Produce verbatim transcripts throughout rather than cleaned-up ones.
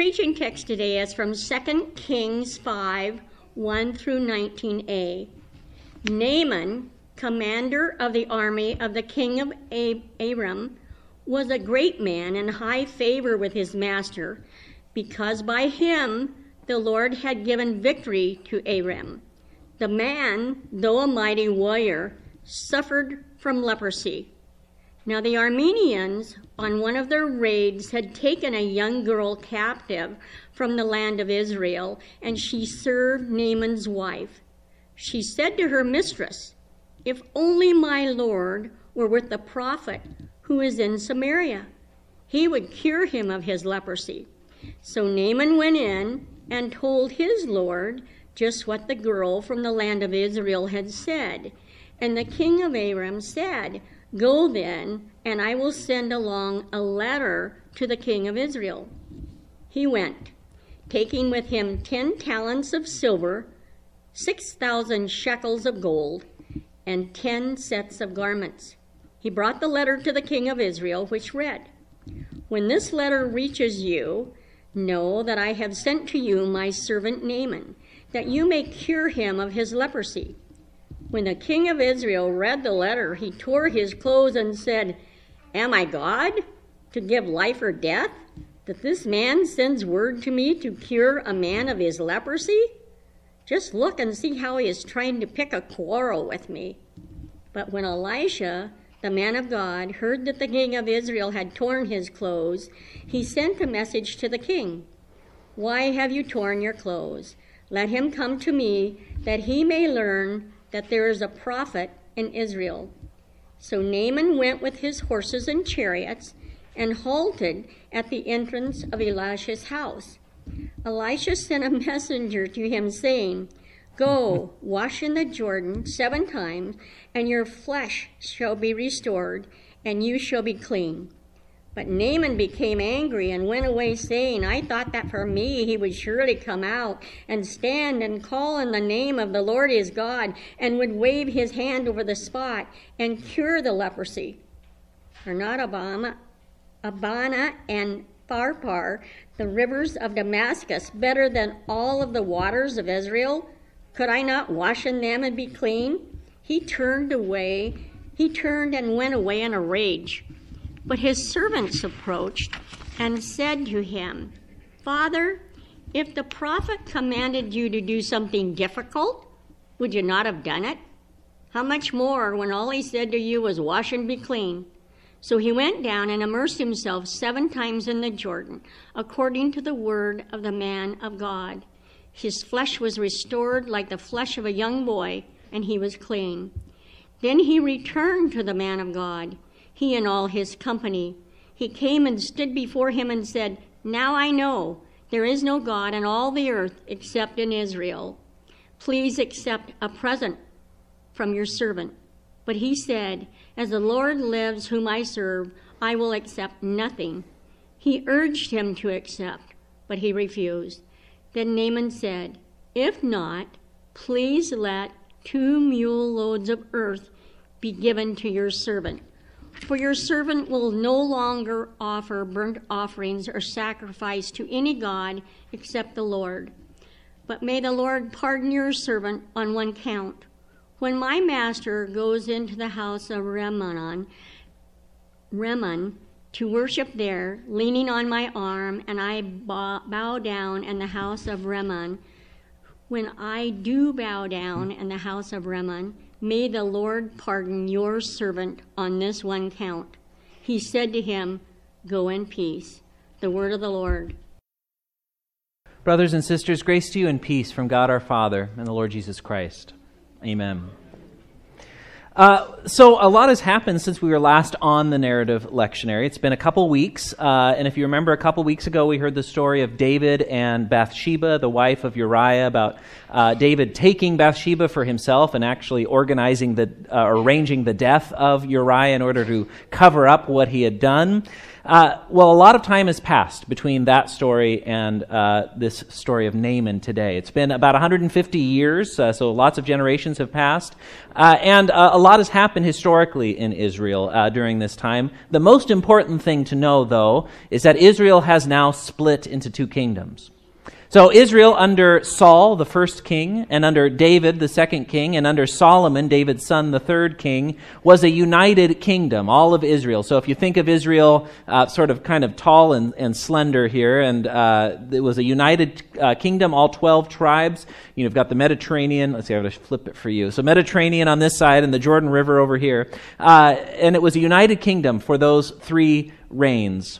preaching text today is from Second Kings five, one through nineteen a. Naaman, commander of the army of the king of Aram, was a great man in high favor with his master, because by him the Lord had given victory to Aram. The man, though a mighty warrior, suffered from leprosy. Now the Armenians, on one of their raids, had taken a young girl captive from the land of Israel, and she served Naaman's wife. She said to her mistress, "If only my Lord were with the prophet who is in Samaria. He would cure him of his leprosy." So Naaman went in and told his Lord just what the girl from the land of Israel had said. And the king of Aram said, "Go then, and I will send along a letter to the king of Israel." He went, taking with him ten talents of silver, six thousand shekels of gold, and ten sets of garments. He brought the letter to the king of Israel, which read, "When this letter reaches you, know that I have sent to you my servant Naaman, that you may cure him of his leprosy." When the king of Israel read the letter, he tore his clothes and said, "Am I God, to give life or death, that this man sends word to me to cure a man of his leprosy? Just look and see how he is trying to pick a quarrel with me." But when Elisha, the man of God, heard that the king of Israel had torn his clothes, he sent a message to the king, "Why have you torn your clothes? Let him come to me, that he may learn that there is a prophet in Israel." So Naaman went with his horses and chariots and halted at the entrance of Elisha's house. Elisha sent a messenger to him, saying, "Go, wash in the Jordan seven times, and your flesh shall be restored, and you shall be clean." But Naaman became angry and went away, saying, "I thought that for me he would surely come out and stand and call on the name of the Lord his God, and would wave his hand over the spot and cure the leprosy." Are not Abana, Abana and Pharpar, the rivers of Damascus, better than all of the waters of Israel? Could I not wash in them and be clean? He turned away. He turned and went away in a rage. But his servants approached and said to him, "Father, if the prophet commanded you to do something difficult, would you not have done it? How much more when all he said to you was, 'Wash and be clean'?" So he went down and immersed himself seven times in the Jordan, according to the word of the man of God. His flesh was restored like the flesh of a young boy, and he was clean. Then he returned to the man of God, he and all his company. He came and stood before him and said, "Now I know there is no God in all the earth except in Israel. Please accept a present from your servant." But he said, "As the Lord lives whom I serve, I will accept nothing." He urged him to accept, but he refused. Then Naaman said, "If not, please let two mule loads of earth be given to your servant. For your servant will no longer offer burnt offerings or sacrifice to any god except the Lord. But may the Lord pardon your servant on one count. When my master goes into the house of Rimmon, Rimmon to worship there, leaning on my arm, and I bow down in the house of Rimmon, when I do bow down in the house of Rimmon, may the Lord pardon your servant on this one count." He said to him, "Go in peace." The word of the Lord. Brothers and sisters, grace to you and peace from God our Father and the Lord Jesus Christ. Amen. Uh, so a lot has happened since we were last on the narrative lectionary. It's been a couple weeks, uh, and if you remember, a couple weeks ago we heard the story of David and Bathsheba, the wife of Uriah, about uh, David taking Bathsheba for himself and actually organizing the uh, arranging the death of Uriah in order to cover up what he had done. Uh, well, a lot of time has passed between that story and uh, this story of Naaman today. It's been about one hundred fifty years, uh, so lots of generations have passed, uh, and uh, a lot has happened historically in Israel uh, during this time. The most important thing to know, though, is that Israel has now split into two kingdoms. So Israel under Saul, the first king, and under David, the second king, and under Solomon, David's son, the third king, was a united kingdom, all of Israel. So if you think of Israel uh, sort of kind of tall and, and slender here, and uh, it was a united uh, kingdom, all twelve tribes. You know, you've got the Mediterranean. Let's see, I'm going to flip it for you. So Mediterranean on this side and the Jordan River over here. Uh, and it was a united kingdom for those three reigns.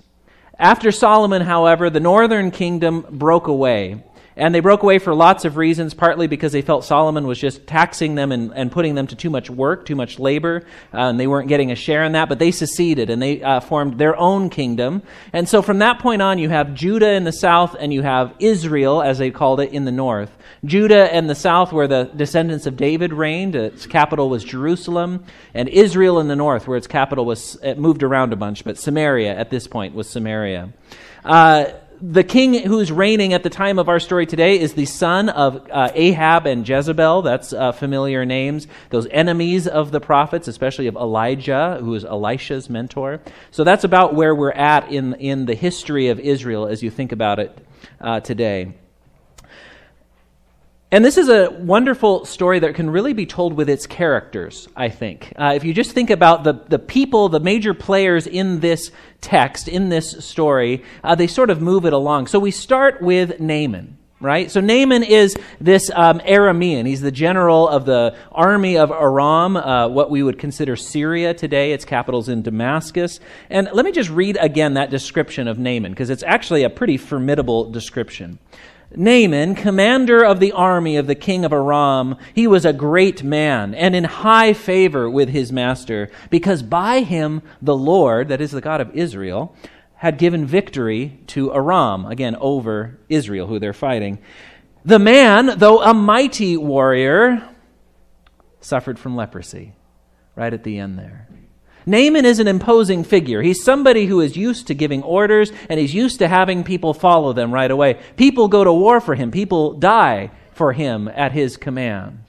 After Solomon, however, the northern kingdom broke away. And they broke away for lots of reasons, partly because they felt Solomon was just taxing them and, and putting them to too much work, too much labor, uh, and they weren't getting a share in that, but they seceded, and they uh, formed their own kingdom. And so from that point on, you have Judah in the south, and you have Israel, as they called it, in the north. Judah and the south, where the descendants of David reigned, its capital was Jerusalem, and Israel in the north, where its capital was, it moved around a bunch, but Samaria at this point was Samaria. Uh, The king who's reigning at the time of our story today is the son of uh, Ahab and Jezebel. That's uh, familiar names. Those enemies of the prophets, especially of Elijah, who is Elisha's mentor. So that's about where we're at in, in the history of Israel as you think about it uh, today. And this is a wonderful story that can really be told with its characters, I think. Uh, if you just think about the, the people, the major players in this text, in this story, uh, they sort of move it along. So we start with Naaman, right? So Naaman is this um, Aramean. He's the general of the army of Aram, uh, what we would consider Syria today. Its capital's in Damascus. And let me just read again that description of Naaman, because it's actually a pretty formidable description. Naaman, commander of the army of the king of Aram, he was a great man and in high favor with his master, because by him the Lord, that is the God of Israel, had given victory to Aram, again over Israel, who they're fighting. The man, though a mighty warrior, suffered from leprosy, right at the end there. Naaman is an imposing figure. He's somebody who is used to giving orders, and he's used to having people follow them right away. People go to war for him. People die for him at his command.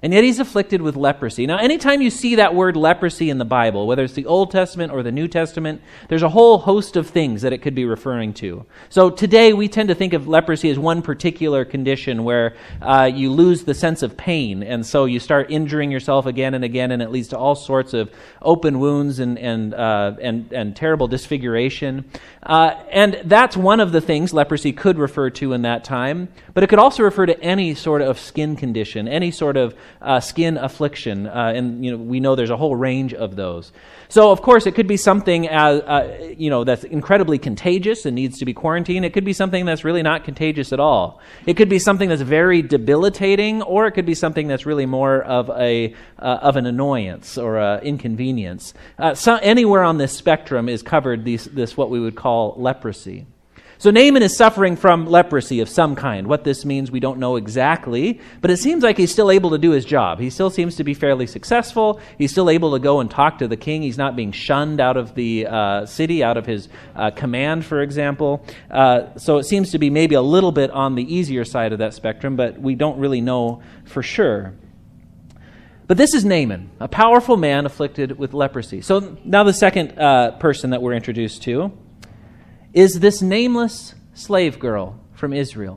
And yet he's afflicted with leprosy. Now, anytime you see that word leprosy in the Bible, whether it's the Old Testament or the New Testament, there's a whole host of things that it could be referring to. So today we tend to think of leprosy as one particular condition where uh, you lose the sense of pain, and so you start injuring yourself again and again, and it leads to all sorts of open wounds and and uh, and, and terrible disfiguration. Uh, and that's one of the things leprosy could refer to in that time, but it could also refer to any sort of skin condition, any sort of Uh, skin affliction, uh, and you know we know there's a whole range of those. So of course it could be something as uh, you know that's incredibly contagious and needs to be quarantined. It could be something that's really not contagious at all. It could be something that's very debilitating, or it could be something that's really more of a uh, of an annoyance or a inconvenience. Uh, so anywhere on this spectrum is covered. These this what we would call leprosy. So Naaman is suffering from leprosy of some kind. What this means, we don't know exactly, but it seems like he's still able to do his job. He still seems to be fairly successful. He's still able to go and talk to the king. He's not being shunned out of the uh, city, out of his uh, command, for example. Uh, so it seems to be maybe a little bit on the easier side of that spectrum, but we don't really know for sure. But this is Naaman, a powerful man afflicted with leprosy. So now the second uh, person that we're introduced to is this nameless slave girl from Israel.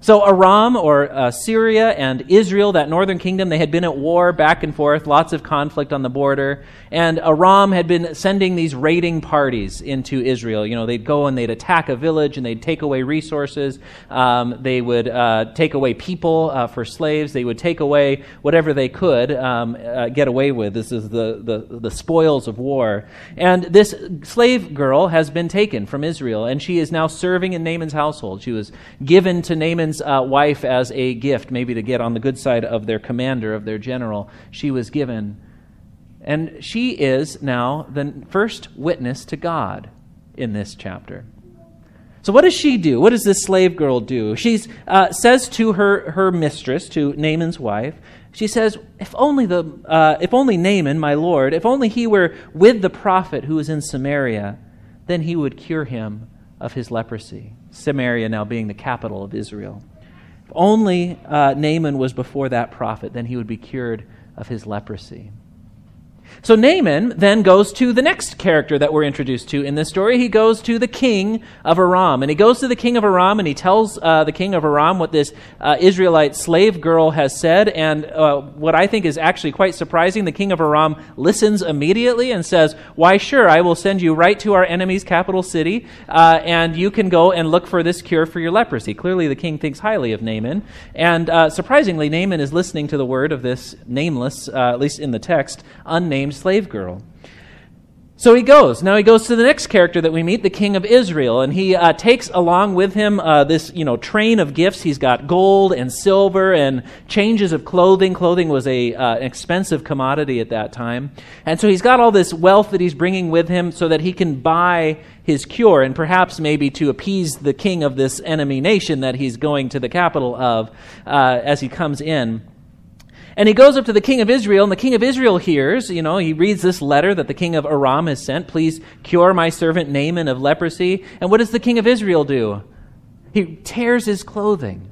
So Aram, or uh, Syria, and Israel, that northern kingdom, they had been at war back and forth, lots of conflict on the border, and Aram had been sending these raiding parties into Israel. You know, they'd go and they'd attack a village, and they'd take away resources, um, they would uh, take away people uh, for slaves, they would take away whatever they could um, uh, get away with. This is the, the, the spoils of war. And this slave girl has been taken from Israel, and she is now serving in Naaman's household. She was given to Naaman's Uh, wife as a gift, maybe to get on the good side of their commander, of their general. She was given, and she is now the first witness to God in this chapter. So what does she do? What does this slave girl do? She uh, says to her, her mistress, to Naaman's wife, she says, if only the uh, if only Naaman, my lord, if only he were with the prophet who is in Samaria, then he would cure him of his leprosy. Samaria now being the capital of Israel. If only uh, Naaman was before that prophet, then he would be cured of his leprosy. So Naaman then goes to the next character that we're introduced to in this story. He goes to the king of Aram. And he goes to the king of Aram and he tells uh, the king of Aram what this uh, Israelite slave girl has said. And uh, what I think is actually quite surprising, the king of Aram listens immediately and says, "Why, sure, I will send you right to our enemy's capital city, uh, and you can go and look for this cure for your leprosy." Clearly, the king thinks highly of Naaman. And uh, surprisingly, Naaman is listening to the word of this nameless, uh, at least in the text, unnamed slave girl. So he goes. Now he goes to the next character that we meet, the king of Israel, and he uh, takes along with him uh, this, you know, train of gifts. He's got gold and silver and changes of clothing. Clothing was a uh, expensive commodity at that time. And so he's got all this wealth that he's bringing with him so that he can buy his cure, and perhaps maybe to appease the king of this enemy nation that he's going to the capital of uh, as he comes in. And he goes up to the king of Israel, and the king of Israel hears, you know, he reads this letter that the king of Aram has sent, "Please cure my servant Naaman of leprosy." And what does the king of Israel do? He tears his clothing.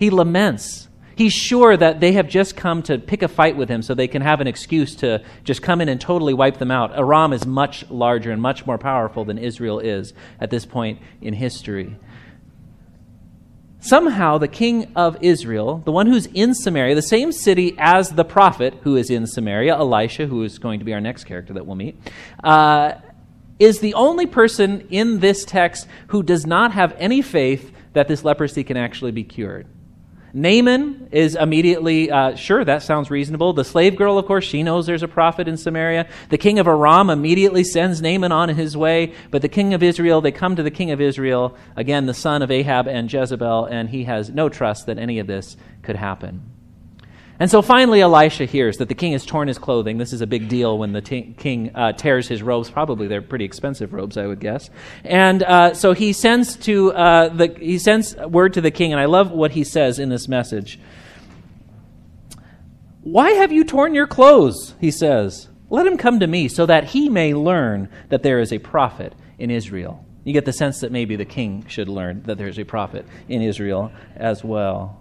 He laments. He's sure that they have just come to pick a fight with him so they can have an excuse to just come in and totally wipe them out. Aram is much larger and much more powerful than Israel is at this point in history. Somehow the king of Israel, the one who's in Samaria, the same city as the prophet who is in Samaria, Elisha, who is going to be our next character that we'll meet, uh, is the only person in this text who does not have any faith that this leprosy can actually be cured. Naaman is immediately, uh, sure, that sounds reasonable. The slave girl, of course, she knows there's a prophet in Samaria. The king of Aram immediately sends Naaman on his way. But the king of Israel, they come to the king of Israel, again, the son of Ahab and Jezebel, and he has no trust that any of this could happen. And so finally, Elisha hears that the king has torn his clothing. This is a big deal when the t- king uh, tears his robes. Probably they're pretty expensive robes, I would guess. And uh, so he sends to uh, the he sends word to the king, and I love what he says in this message. "Why have you torn your clothes?" he says. "Let him come to me so that he may learn that there is a prophet in Israel." You get the sense that maybe the king should learn that there's a prophet in Israel as well.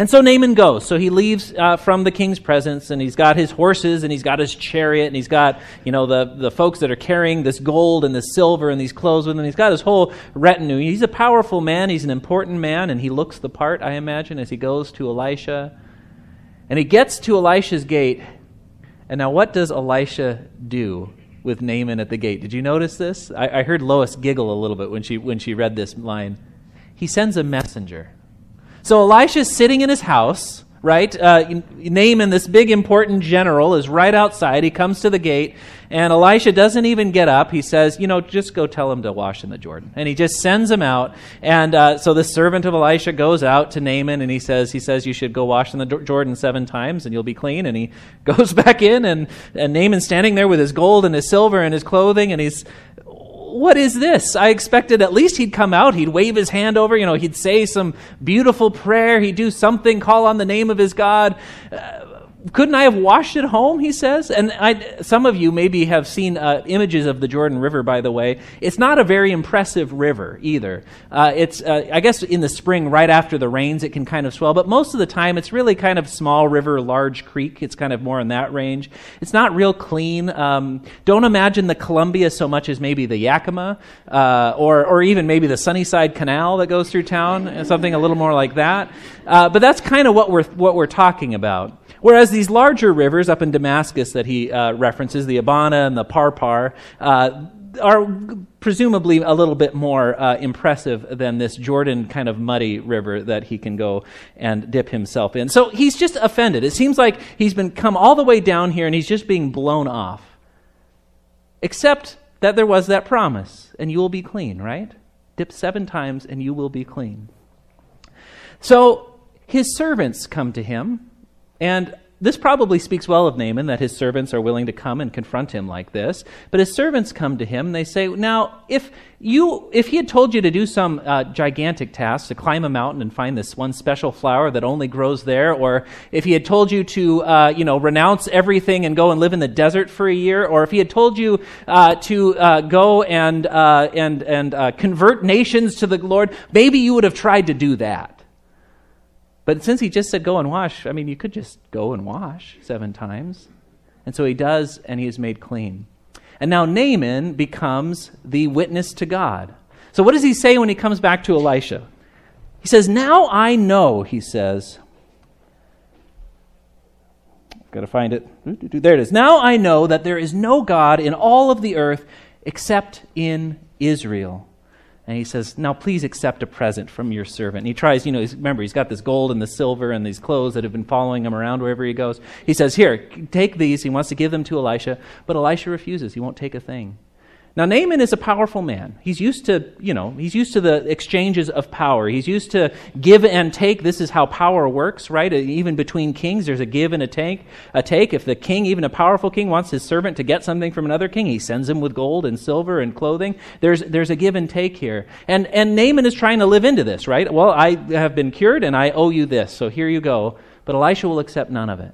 And so Naaman goes. So he leaves uh, from the king's presence, and he's got his horses, and he's got his chariot, and he's got, you know, the, the folks that are carrying this gold and this silver and these clothes with him. He's got his whole retinue. He's a powerful man. He's an important man, and he looks the part, I imagine, as he goes to Elisha. And he gets to Elisha's gate. And now what does Elisha do with Naaman at the gate? Did you notice this? I, I heard Lois giggle a little bit when she when she read this line. He sends a messenger. So Elisha's sitting in his house, right? Uh, Naaman, this big important general, is right outside. He comes to the gate, and Elisha doesn't even get up. He says, you know, just go tell him to wash in the Jordan. And he just sends him out. And uh, so the servant of Elisha goes out to Naaman, and he says, he says, you should go wash in the Jordan seven times, and you'll be clean. And he goes back in, and, and Naaman's standing there with his gold and his silver and his clothing, and he's, what is this? I expected at least he'd come out, he'd wave his hand over, you know, he'd say some beautiful prayer, he'd do something, call on the name of his God. Uh, couldn't I have washed at home, he says? And I, some of you maybe have seen uh, images of the Jordan River, by the way. It's not a very impressive river either. Uh, it's, uh, I guess in the spring, right after the rains, it can kind of swell, but most of the time it's really kind of small river, large creek. It's kind of more in that range. It's not real clean. Um, don't imagine the Columbia so much as maybe the Yakima, uh, or, or even maybe the Sunnyside Canal that goes through town, something a little more like that. Uh, but that's kind of what we're, what we're talking about. Whereas these larger rivers up in Damascus that he uh, references, the Abana and the Pharpar, uh, are presumably a little bit more uh, impressive than this Jordan kind of muddy river that he can go and dip himself in. So he's just offended. It seems like he's been come all the way down here and he's just being blown off. Except that there was that promise, and you will be clean, right? Dip seven times and you will be clean. So his servants come to him. And this probably speaks well of Naaman, that his servants are willing to come and confront him like this. But his servants come to him, and they say, now, if you, if he had told you to do some uh, gigantic task, to climb a mountain and find this one special flower that only grows there, or if he had told you to, uh, you know, renounce everything and go and live in the desert for a year, or if he had told you uh, to uh, go and, uh, and, and uh, convert nations to the Lord, maybe you would have tried to do that. But since he just said, go and wash, I mean, you could just go and wash seven times. And so he does, and he is made clean. And now Naaman becomes the witness to God. So what does he say when he comes back to Elisha? He says, now I know, he says. I've got to find it. There it is. Now I know that there is no God in all of the earth except in Israel. And he says, now please accept a present from your servant. And he tries, you know, he's, remember, he's got this gold and the silver and these clothes that have been following him around wherever he goes. He says, here, take these. He wants to give them to Elisha, but Elisha refuses. He won't take a thing. Now, Naaman is a powerful man. He's used to, you know, he's used to the exchanges of power. He's used to give and take. This is how power works, right? Even between kings, there's a give and a take. A take. If the king, even a powerful king, wants his servant to get something from another king, he sends him with gold and silver and clothing. There's there's a give and take here. And and Naaman is trying to live into this, right? Well, I have been cured and I owe you this, so here you go. But Elisha will accept none of it.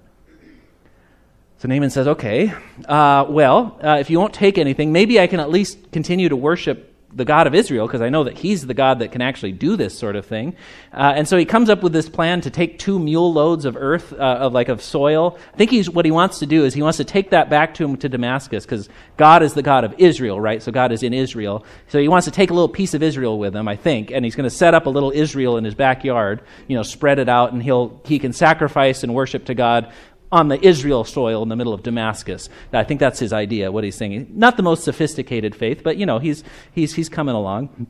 So Naaman says, okay, uh, well, uh, if you won't take anything, maybe I can at least continue to worship the God of Israel, because I know that he's the God that can actually do this sort of thing. Uh, and so he comes up with this plan to take two mule loads of earth, uh, of like of soil. I think he's, what he wants to do is he wants to take that back to him to Damascus, because God is the God of Israel, right? So God is in Israel. So he wants to take a little piece of Israel with him, I think, and he's going to set up a little Israel in his backyard, you know, spread it out, and he'll he can sacrifice and worship to God on the Israel soil in the middle of Damascus. I think that's his idea, what he's saying. Not the most sophisticated faith, but, you know, he's he's he's coming along.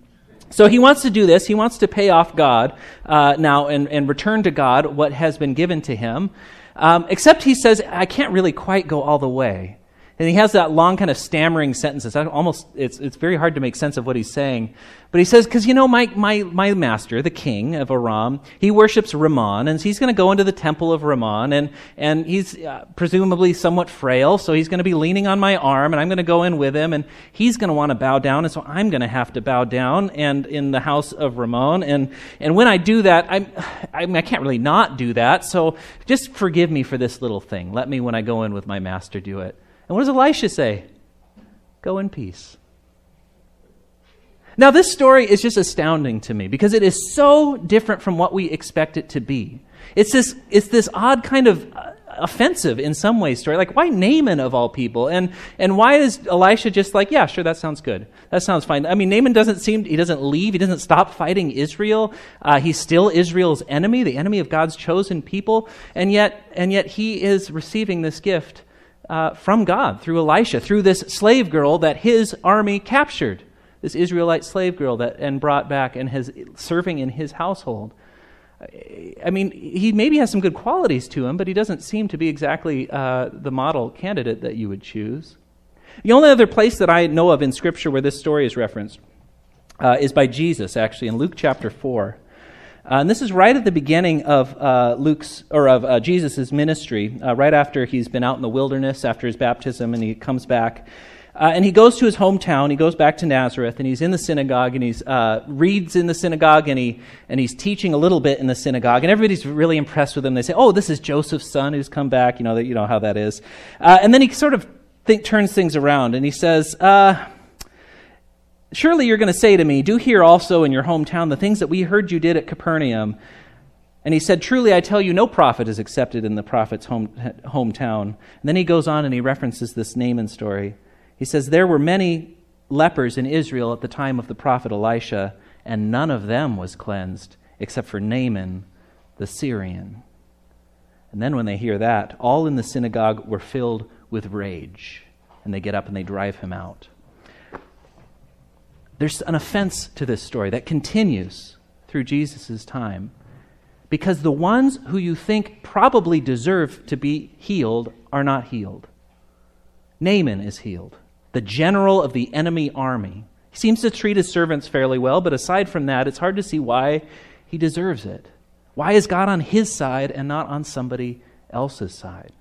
So he wants to do this. He wants to pay off God uh, now and, and return to God what has been given to him. Um, except he says, I can't really quite go all the way. And he has that long kind of stammering sentence. It's almost, it's it's very hard to make sense of what he's saying. But he says, because, you know, my, my, my master, the king of Aram, he worships Rimmon, and he's going to go into the temple of Rimmon, and, and he's uh, presumably somewhat frail, so he's going to be leaning on my arm, and I'm going to go in with him, and he's going to want to bow down, and so I'm going to have to bow down and in the house of Rimmon, and, and when I do that, I'm, I, mean, I can't really not do that, so just forgive me for this little thing. Let me, when I go in with my master, do it. And what does Elisha say? Go in peace. Now, this story is just astounding to me because it is so different from what we expect it to be. It's this, it's this odd kind of offensive in some ways story. Like, why Naaman of all people? And and why is Elisha just like, yeah, sure, that sounds good. That sounds fine. I mean, Naaman doesn't seem, he doesn't leave. He doesn't stop fighting Israel. Uh, he's still Israel's enemy, the enemy of God's chosen people. And yet, and yet he is receiving this gift Uh, from God through Elisha, through this slave girl that his army captured, this Israelite slave girl that and brought back and has serving in his household. I mean, he maybe has some good qualities to him, but he doesn't seem to be exactly uh, the model candidate that you would choose. The only other place that I know of in Scripture where this story is referenced uh, is by Jesus, actually, in Luke chapter four. Uh, and this is right at the beginning of uh, Luke's or of uh, Jesus' ministry, uh, right after he's been out in the wilderness after his baptism, and he comes back, uh, and he goes to his hometown. He goes back to Nazareth, and he's in the synagogue, and he's uh, reads in the synagogue, and he and he's teaching a little bit in the synagogue, and everybody's really impressed with him. They say, "Oh, this is Joseph's son who's come back." You know that you know how that is. Uh, and then he sort of think, turns things around, and he says, Uh, surely you're going to say to me, do here also in your hometown the things that we heard you did at Capernaum. And he said, truly I tell you, no prophet is accepted in the prophet's home, hometown. And then he goes on and he references this Naaman story. He says, there were many lepers in Israel at the time of the prophet Elisha, and none of them was cleansed except for Naaman the Syrian. And then when they hear that, all in the synagogue were filled with rage. And they get up and they drive him out. There's an offense to this story that continues through Jesus' time because the ones who you think probably deserve to be healed are not healed. Naaman is healed, the general of the enemy army. He seems to treat his servants fairly well, but aside from that, it's hard to see why he deserves it. Why is God on his side and not on somebody else's side?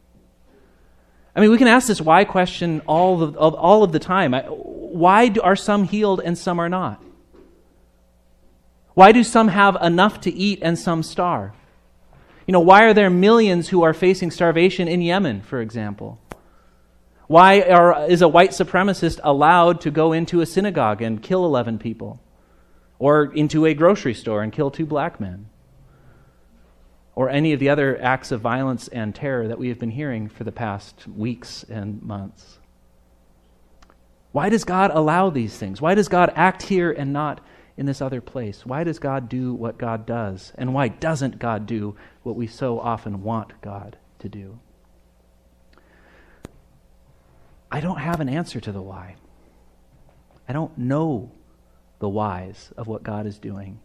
I mean, we can ask this why question all the, all of the time. I, why do, are some healed and some are not? Why do some have enough to eat and some starve? You know, why are there millions who are facing starvation in Yemen, for example? Why are, is a white supremacist allowed to go into a synagogue and kill eleven people? Or into a grocery store and kill two black men? or any of the other acts of violence and terror that we have been hearing for the past weeks and months. Why does God allow these things? Why does God act here and not in this other place? Why does God do what God does? And why doesn't God do what we so often want God to do? I don't have an answer to the why. I don't know the whys of what God is doing.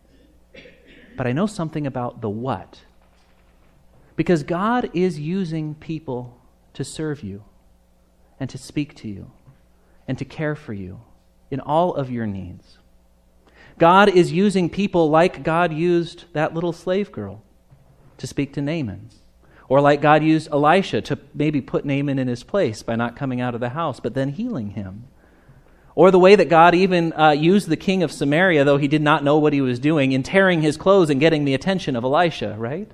But I know something about the what. Because God is using people to serve you and to speak to you and to care for you in all of your needs. God is using people like God used that little slave girl to speak to Naaman, or like God used Elisha to maybe put Naaman in his place by not coming out of the house, but then healing him. Or the way that God even uh, used the king of Samaria, though he did not know what he was doing, in tearing his clothes and getting the attention of Elisha, right?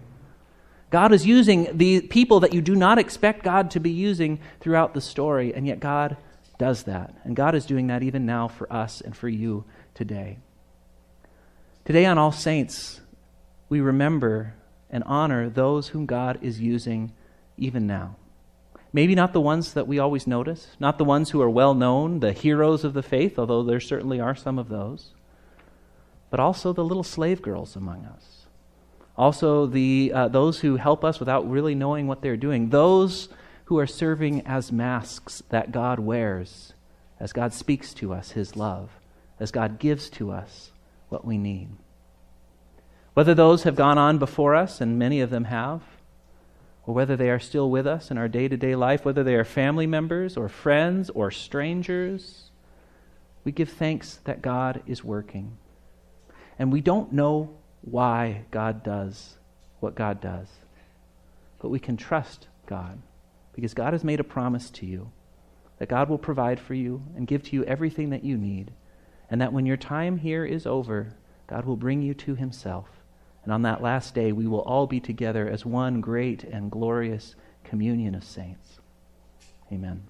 God is using the people that you do not expect God to be using throughout the story, and yet God does that. And God is doing that even now for us and for you today. Today on All Saints, we remember and honor those whom God is using even now. Maybe not the ones that we always notice, not the ones who are well known, the heroes of the faith, although there certainly are some of those, but also the little slave girls among us. Also the uh, those who help us without really knowing what they're doing, those who are serving as masks that God wears as God speaks to us his love, as God gives to us what we need. Whether those have gone on before us, and many of them have, or whether they are still with us in our day-to-day life, whether they are family members or friends or strangers, we give thanks that God is working. And we don't know why God does what God does, but we can trust God because God has made a promise to you that God will provide for you and give to you everything that you need. And that when your time here is over, God will bring you to himself. And on that last day, we will all be together as one great and glorious communion of saints. Amen.